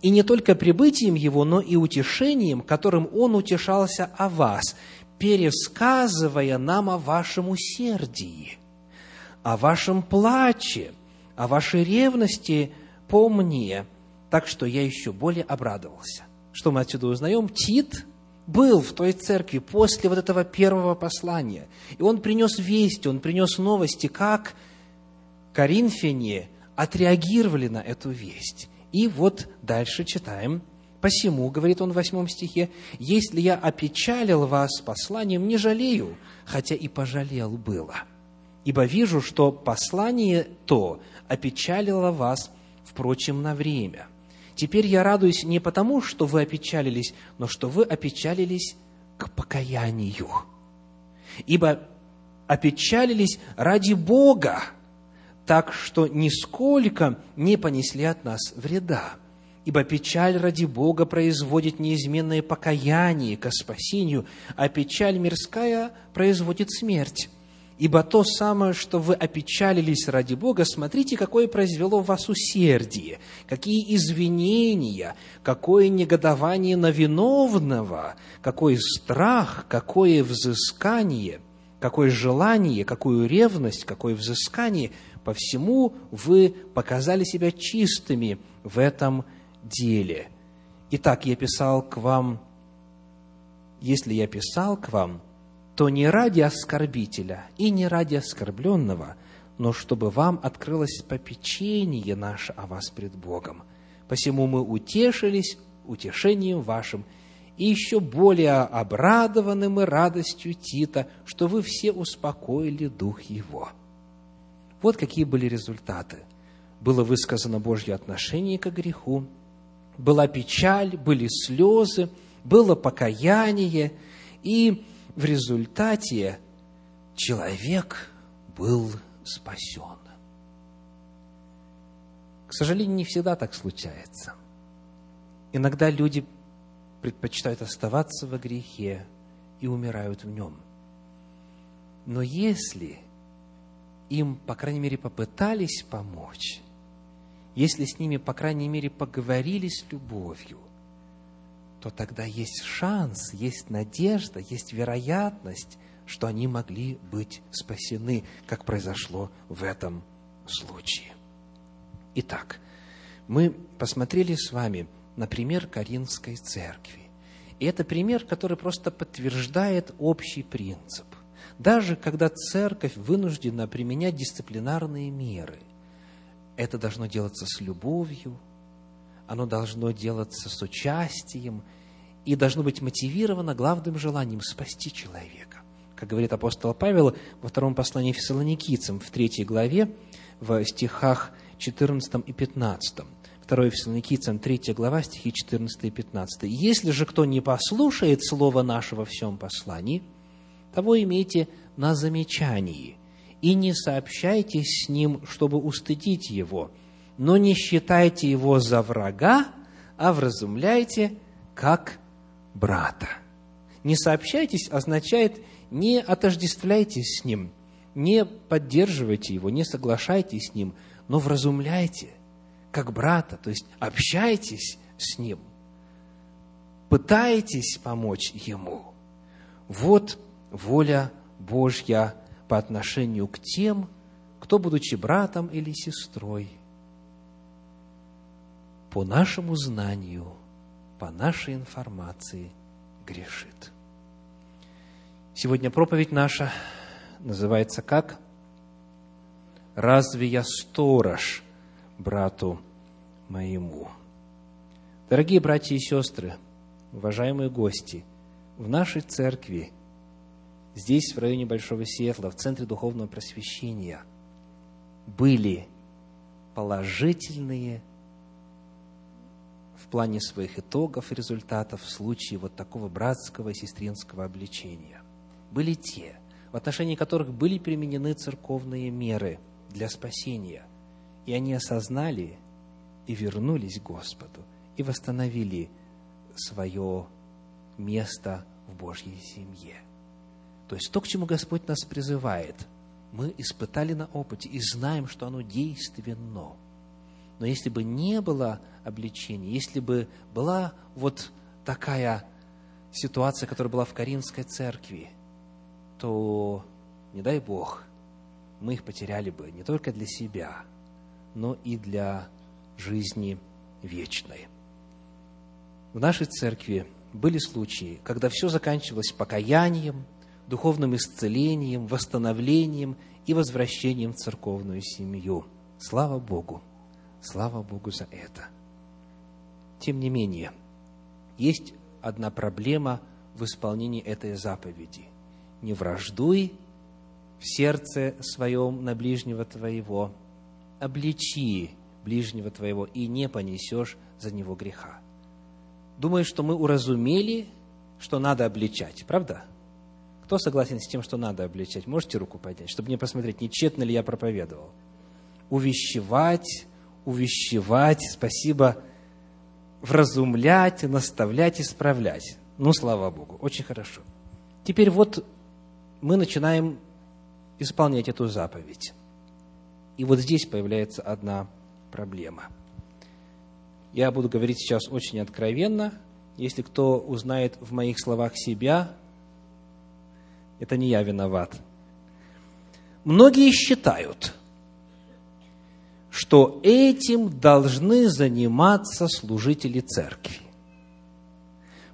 и не только прибытием его, но и утешением, которым он утешался о вас, пересказывая нам о вашем усердии, о вашем плаче, о вашей ревности по мне, так что я еще более обрадовался». Что мы отсюда узнаем? Тит был в той церкви после вот этого первого послания, и он принес вести, он принес новости, как коринфяне отреагировали на эту весть. И вот дальше читаем. «Посему, — говорит он в 8 стихе, — если я опечалил вас посланием, не жалею, хотя и пожалел было, ибо вижу, что послание то опечалило вас, впрочем, на время. Теперь я радуюсь не потому, что вы опечалились, но что вы опечалились к покаянию, ибо опечалились ради Бога, так что нисколько не понесли от нас вреда. Ибо печаль ради Бога производит неизменное покаяние ко спасению, а печаль мирская производит смерть. Ибо то самое, что вы опечалились ради Бога, смотрите, какое произвело в вас усердие, какие извинения, какое негодование на виновного, какой страх, какое взыскание, какое желание, какую ревность, какое взыскание. По всему вы показали себя чистыми в этом деле. Итак, я писал к вам, если я писал к вам, то не ради оскорбителя и не ради оскорбленного, но чтобы вам открылось попечение наше о вас пред Богом. Посему мы утешились утешением вашим, и еще более обрадованы мы радостью Тита, что вы все успокоили дух его». Вот какие были результаты. Было высказано Божье отношение к греху, была печаль, были слезы, было покаяние, и в результате человек был спасен. К сожалению, не всегда так случается. Иногда люди предпочитают оставаться во грехе и умирают в нем. Но если им, по крайней мере, попытались помочь, если с ними, по крайней мере, поговорили с любовью, то тогда есть шанс, есть надежда, есть вероятность, что они могли быть спасены, как произошло в этом случае. Итак, мы посмотрели с вами на пример Коринфской церкви. И это пример, который просто подтверждает общий принцип. Даже когда церковь вынуждена применять дисциплинарные меры, это должно делаться с любовью, оно должно делаться с участием и должно быть мотивировано главным желанием спасти человека. Как говорит апостол Павел во втором послании Фессалоникийцам, в 3 главе, в стихах 14 и 15. 2 Фессалоникийцам, 3 глава, стихи 14 и 15. «Если же кто не послушает слова нашего во всем послании, того имейте на замечании, и не сообщайтесь с ним, чтобы устыдить его, но не считайте его за врага, а вразумляйте как брата». «Не сообщайтесь» означает «не отождествляйтесь с ним», «не поддерживайте его», «не соглашайтесь с ним», «но вразумляйте как брата», то есть общайтесь с ним, пытайтесь помочь ему. Вот воля Божья по отношению к тем, кто, будучи братом или сестрой, по нашему знанию, по нашей информации грешит. Сегодня проповедь наша называется как? «Разве я сторож брату моему?» Дорогие братья и сестры, уважаемые гости, в нашей церкви, здесь, в районе Большого Сиэтла, в Центре Духовного Просвещения, были положительные в плане своих итогов и результатов в случае вот такого братского и сестринского обличения. Были те, в отношении которых были применены церковные меры для спасения, и они осознали и вернулись к Господу, и восстановили свое место в Божьей семье. То есть то, к чему Господь нас призывает, мы испытали на опыте и знаем, что оно действенно. Но если бы не было обличения, если бы была вот такая ситуация, которая была в Коринфской церкви, то, не дай Бог, мы их потеряли бы не только для себя, но и для жизни вечной. В нашей церкви были случаи, когда все заканчивалось покаянием, духовным исцелением, восстановлением и возвращением в церковную семью. Слава Богу за это. Тем не менее, есть одна проблема в исполнении этой заповеди. «Не враждуй в сердце своем на ближнего твоего, обличи ближнего твоего, и не понесешь за него греха». Думаю, что мы уразумели, что надо обличать, правда? Кто согласен с тем, что надо обличать? Можете руку поднять, чтобы мне посмотреть, не тщетно ли я проповедовал. Увещевать, спасибо, вразумлять, наставлять, исправлять. Ну, слава Богу, очень хорошо. Теперь вот мы начинаем исполнять эту заповедь. И вот здесь появляется одна проблема. Я буду говорить сейчас очень откровенно. Если кто узнает в моих словах себя, это не я виноват. Многие считают, что этим должны заниматься служители церкви.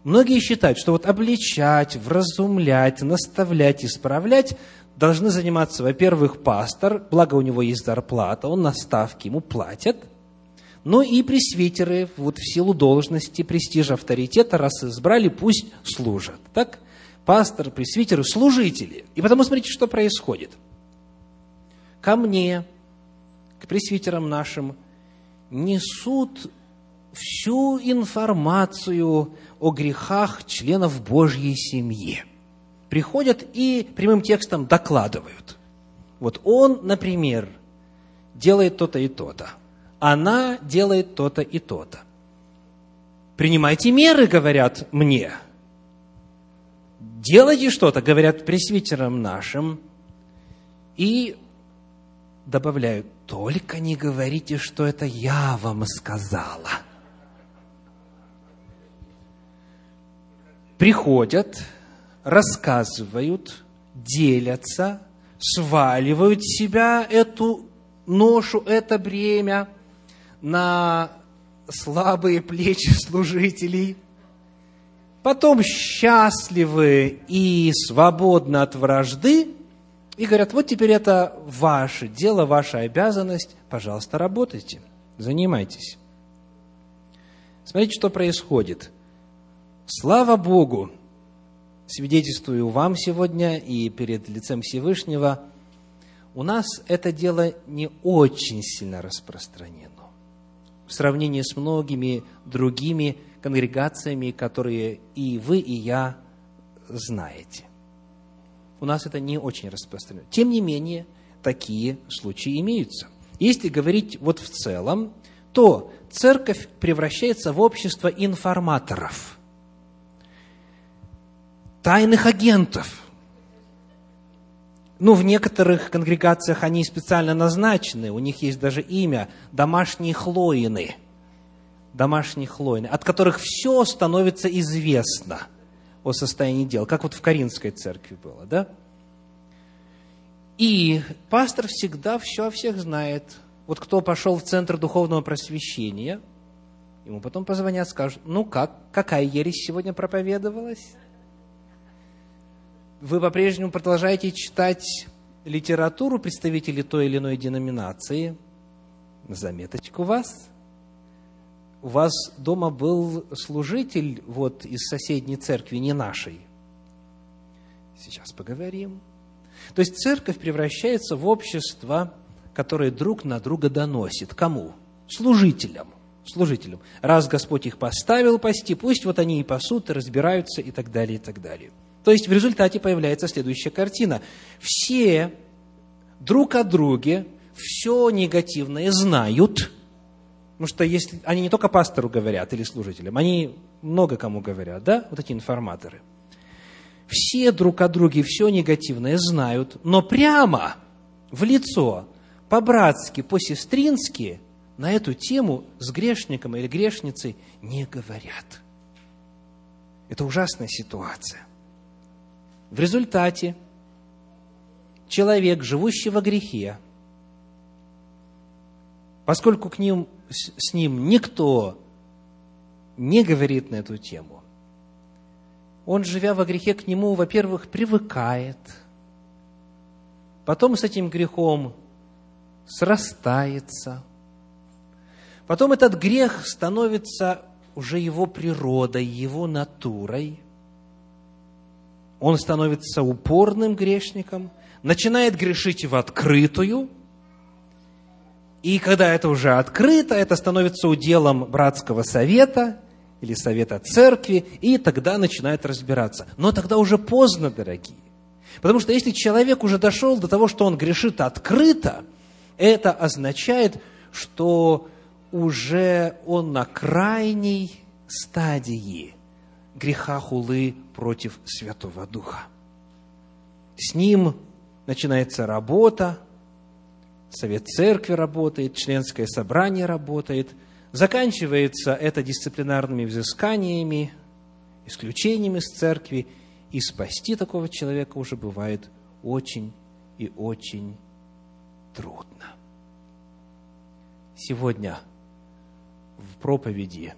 Многие считают, что вот обличать, вразумлять, наставлять, исправлять должны заниматься, во-первых, пастор, благо у него есть зарплата, он на ставке, ему платят, но и пресвитеры, вот в силу должности, престижа, авторитета, раз избрали, пусть служат. Так? Пастор, пресвитеры, служители. И потому смотрите, что происходит. Ко мне, к пресвитерам нашим, несут всю информацию о грехах членов Божьей семьи. Приходят и прямым текстом докладывают. Вот он, например, делает то-то и то-то. Она делает то-то и то-то. Принимайте меры, говорят мне. Делайте что-то, говорят пресвитерам нашим. И добавляют, только не говорите, что это я вам сказала. Приходят, рассказывают, делятся, сваливают с себя эту ношу, это бремя на слабые плечи служителей. Потом счастливы и свободны от вражды. И говорят, вот теперь это ваше дело, ваша обязанность. Пожалуйста, работайте, занимайтесь. Смотрите, что происходит. Слава Богу, свидетельствую вам сегодня и перед лицем Всевышнего, у нас это дело не очень сильно распространено в сравнении с многими другими конгрегациями, которые и вы, и я знаете. У нас это не очень распространено. Тем не менее, такие случаи имеются. Если говорить вот в целом, то церковь превращается в общество информаторов, тайных агентов. Ну, в некоторых конгрегациях они специально назначены, у них есть даже имя – домашние хлоины, от которых все становится известно о состоянии дел, как вот в Коринфской церкви было, да? И пастор всегда все о всех знает. Вот кто пошел в Центр Духовного Просвещения, Ему потом позвонят, скажут, ну как, какая ересь сегодня проповедовалась? Вы по-прежнему продолжаете читать литературу представителей той или иной деноминации. Заметочку вас. У вас дома был служитель вот из соседней церкви, не нашей. Сейчас поговорим. То есть церковь превращается в общество, которое друг на друга доносит. Кому? Служителям. Служителям. Раз Господь их поставил пасти, пусть вот они и пасут, и разбираются, и так далее, и так далее. То есть в результате появляется следующая картина. Все друг о друге все негативное знают, потому что если, они не только пастору говорят или служителям, они много кому говорят, да, вот эти информаторы. Все друг о друге все негативное знают, но прямо в лицо, по-братски, по-сестрински на эту тему с грешником или грешницей не говорят. Это ужасная ситуация. В результате человек, живущий во грехе, поскольку с ним никто не говорит на эту тему, он, живя во грехе, к нему, во-первых, привыкает, потом с этим грехом срастается, потом этот грех становится уже его природой, его натурой. Он становится упорным грешником, начинает грешить в открытую. И когда это уже открыто, это становится уделом братского совета или совета церкви, и тогда начинает разбираться. Но тогда уже поздно, дорогие. Потому что если человек уже дошел до того, что он грешит открыто, это означает, что уже он на крайней стадии греха хулы против Святого Духа. С ним начинается работа, совет церкви работает, членское собрание работает, заканчивается это дисциплинарными взысканиями, исключениями из церкви, и спасти такого человека уже бывает очень и очень трудно. Сегодня в проповеди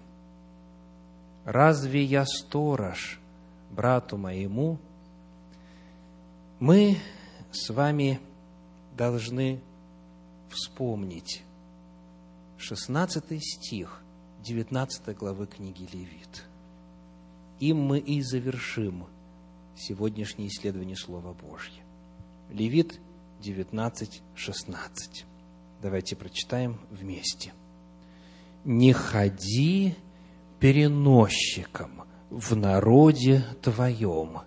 «Разве я сторож брату моему?» мы с вами должны вспомнить 16 стих 19 главы книги Левит. Им мы и завершим сегодняшнее исследование Слова Божьего. Левит 19:16. Давайте прочитаем вместе. «Не ходи переносчиком в народе твоем,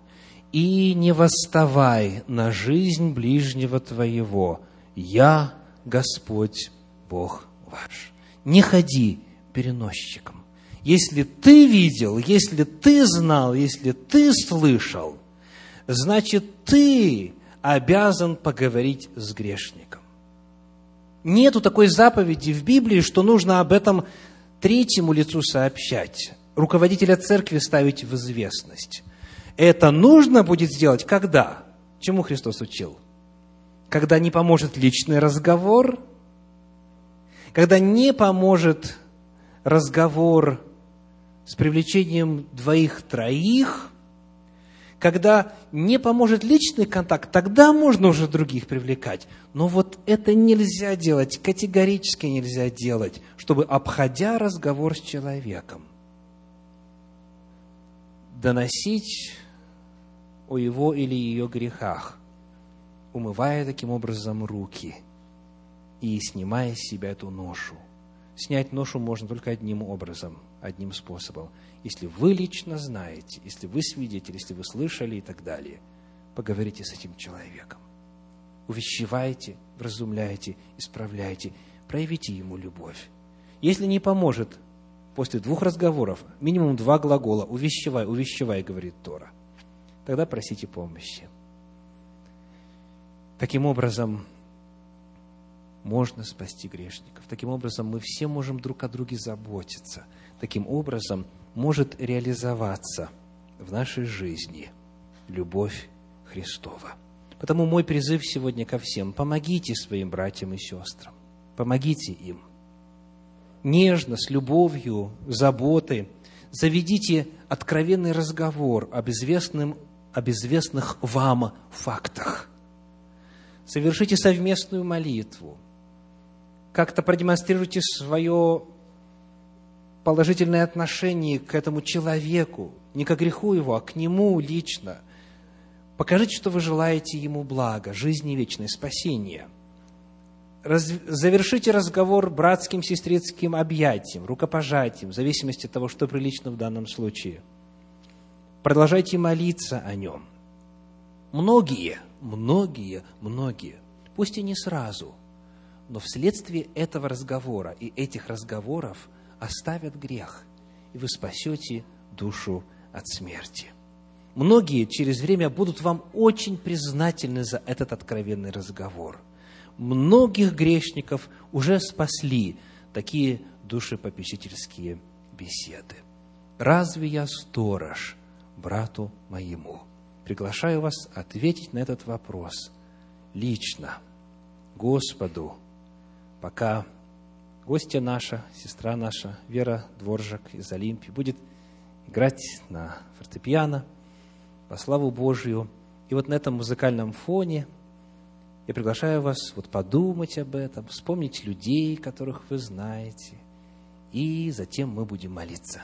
и не восставай на жизнь ближнего твоего. Я Господь Бог ваш». Не ходи переносчиком. Если ты видел, если ты знал, если ты слышал, значит, ты обязан поговорить с грешником. Нету такой заповеди в Библии, что нужно об этом третьему лицу сообщать, руководителя церкви ставить в известность. Это нужно будет сделать когда? Чему Христос учил? Когда не поможет личный разговор, когда не поможет разговор с привлечением двоих-троих, когда не поможет личный контакт, тогда можно уже других привлекать. Но вот это нельзя делать, категорически нельзя делать, чтобы, обходя разговор с человеком, доносить о его или ее грехах, умывая таким образом руки и снимая с себя эту ношу. Снять ношу можно только одним образом, одним способом. Если вы лично знаете, если вы свидетель, если вы слышали и так далее, поговорите с этим человеком. Увещевайте, вразумляйте, исправляйте, проявите ему любовь. Если не поможет, после 2 разговоров, минимум 2 глагола «увещевай, увещевай», говорит Тора, тогда просите помощи. Таким образом, можно спасти грешников. Таким образом, мы все можем друг о друге заботиться. Таким образом, может реализоваться в нашей жизни любовь Христова. Потому мой призыв сегодня ко всем – помогите своим братьям и сестрам, помогите им. нежно, с любовью, заботой заведите откровенный разговор об известных вам фактах. Совершите совместную молитву. Как-то продемонстрируйте свое положительное отношение к этому человеку, не к греху его, а к нему лично. Покажите, что вы желаете ему блага, жизни вечной, спасения. Завершите разговор братским, сестрицким объятием, рукопожатием, в зависимости от того, что прилично в данном случае. Продолжайте молиться о нем. Многие, пусть и не сразу, но вследствие этого разговора и этих разговоров оставят грех, и вы спасете душу от смерти. Многие через время будут вам очень признательны за этот откровенный разговор. Многих грешников уже спасли такие душепопечительские беседы. «Разве я сторож брату моему?» Приглашаю вас ответить на этот вопрос лично, Господу, пока гостья наша, сестра наша, Вера Дворжак из Олимпии, будет играть на фортепиано по славу Божию. И вот на этом музыкальном фоне я приглашаю вас вот подумать об этом, вспомнить людей, которых вы знаете, и затем мы будем молиться.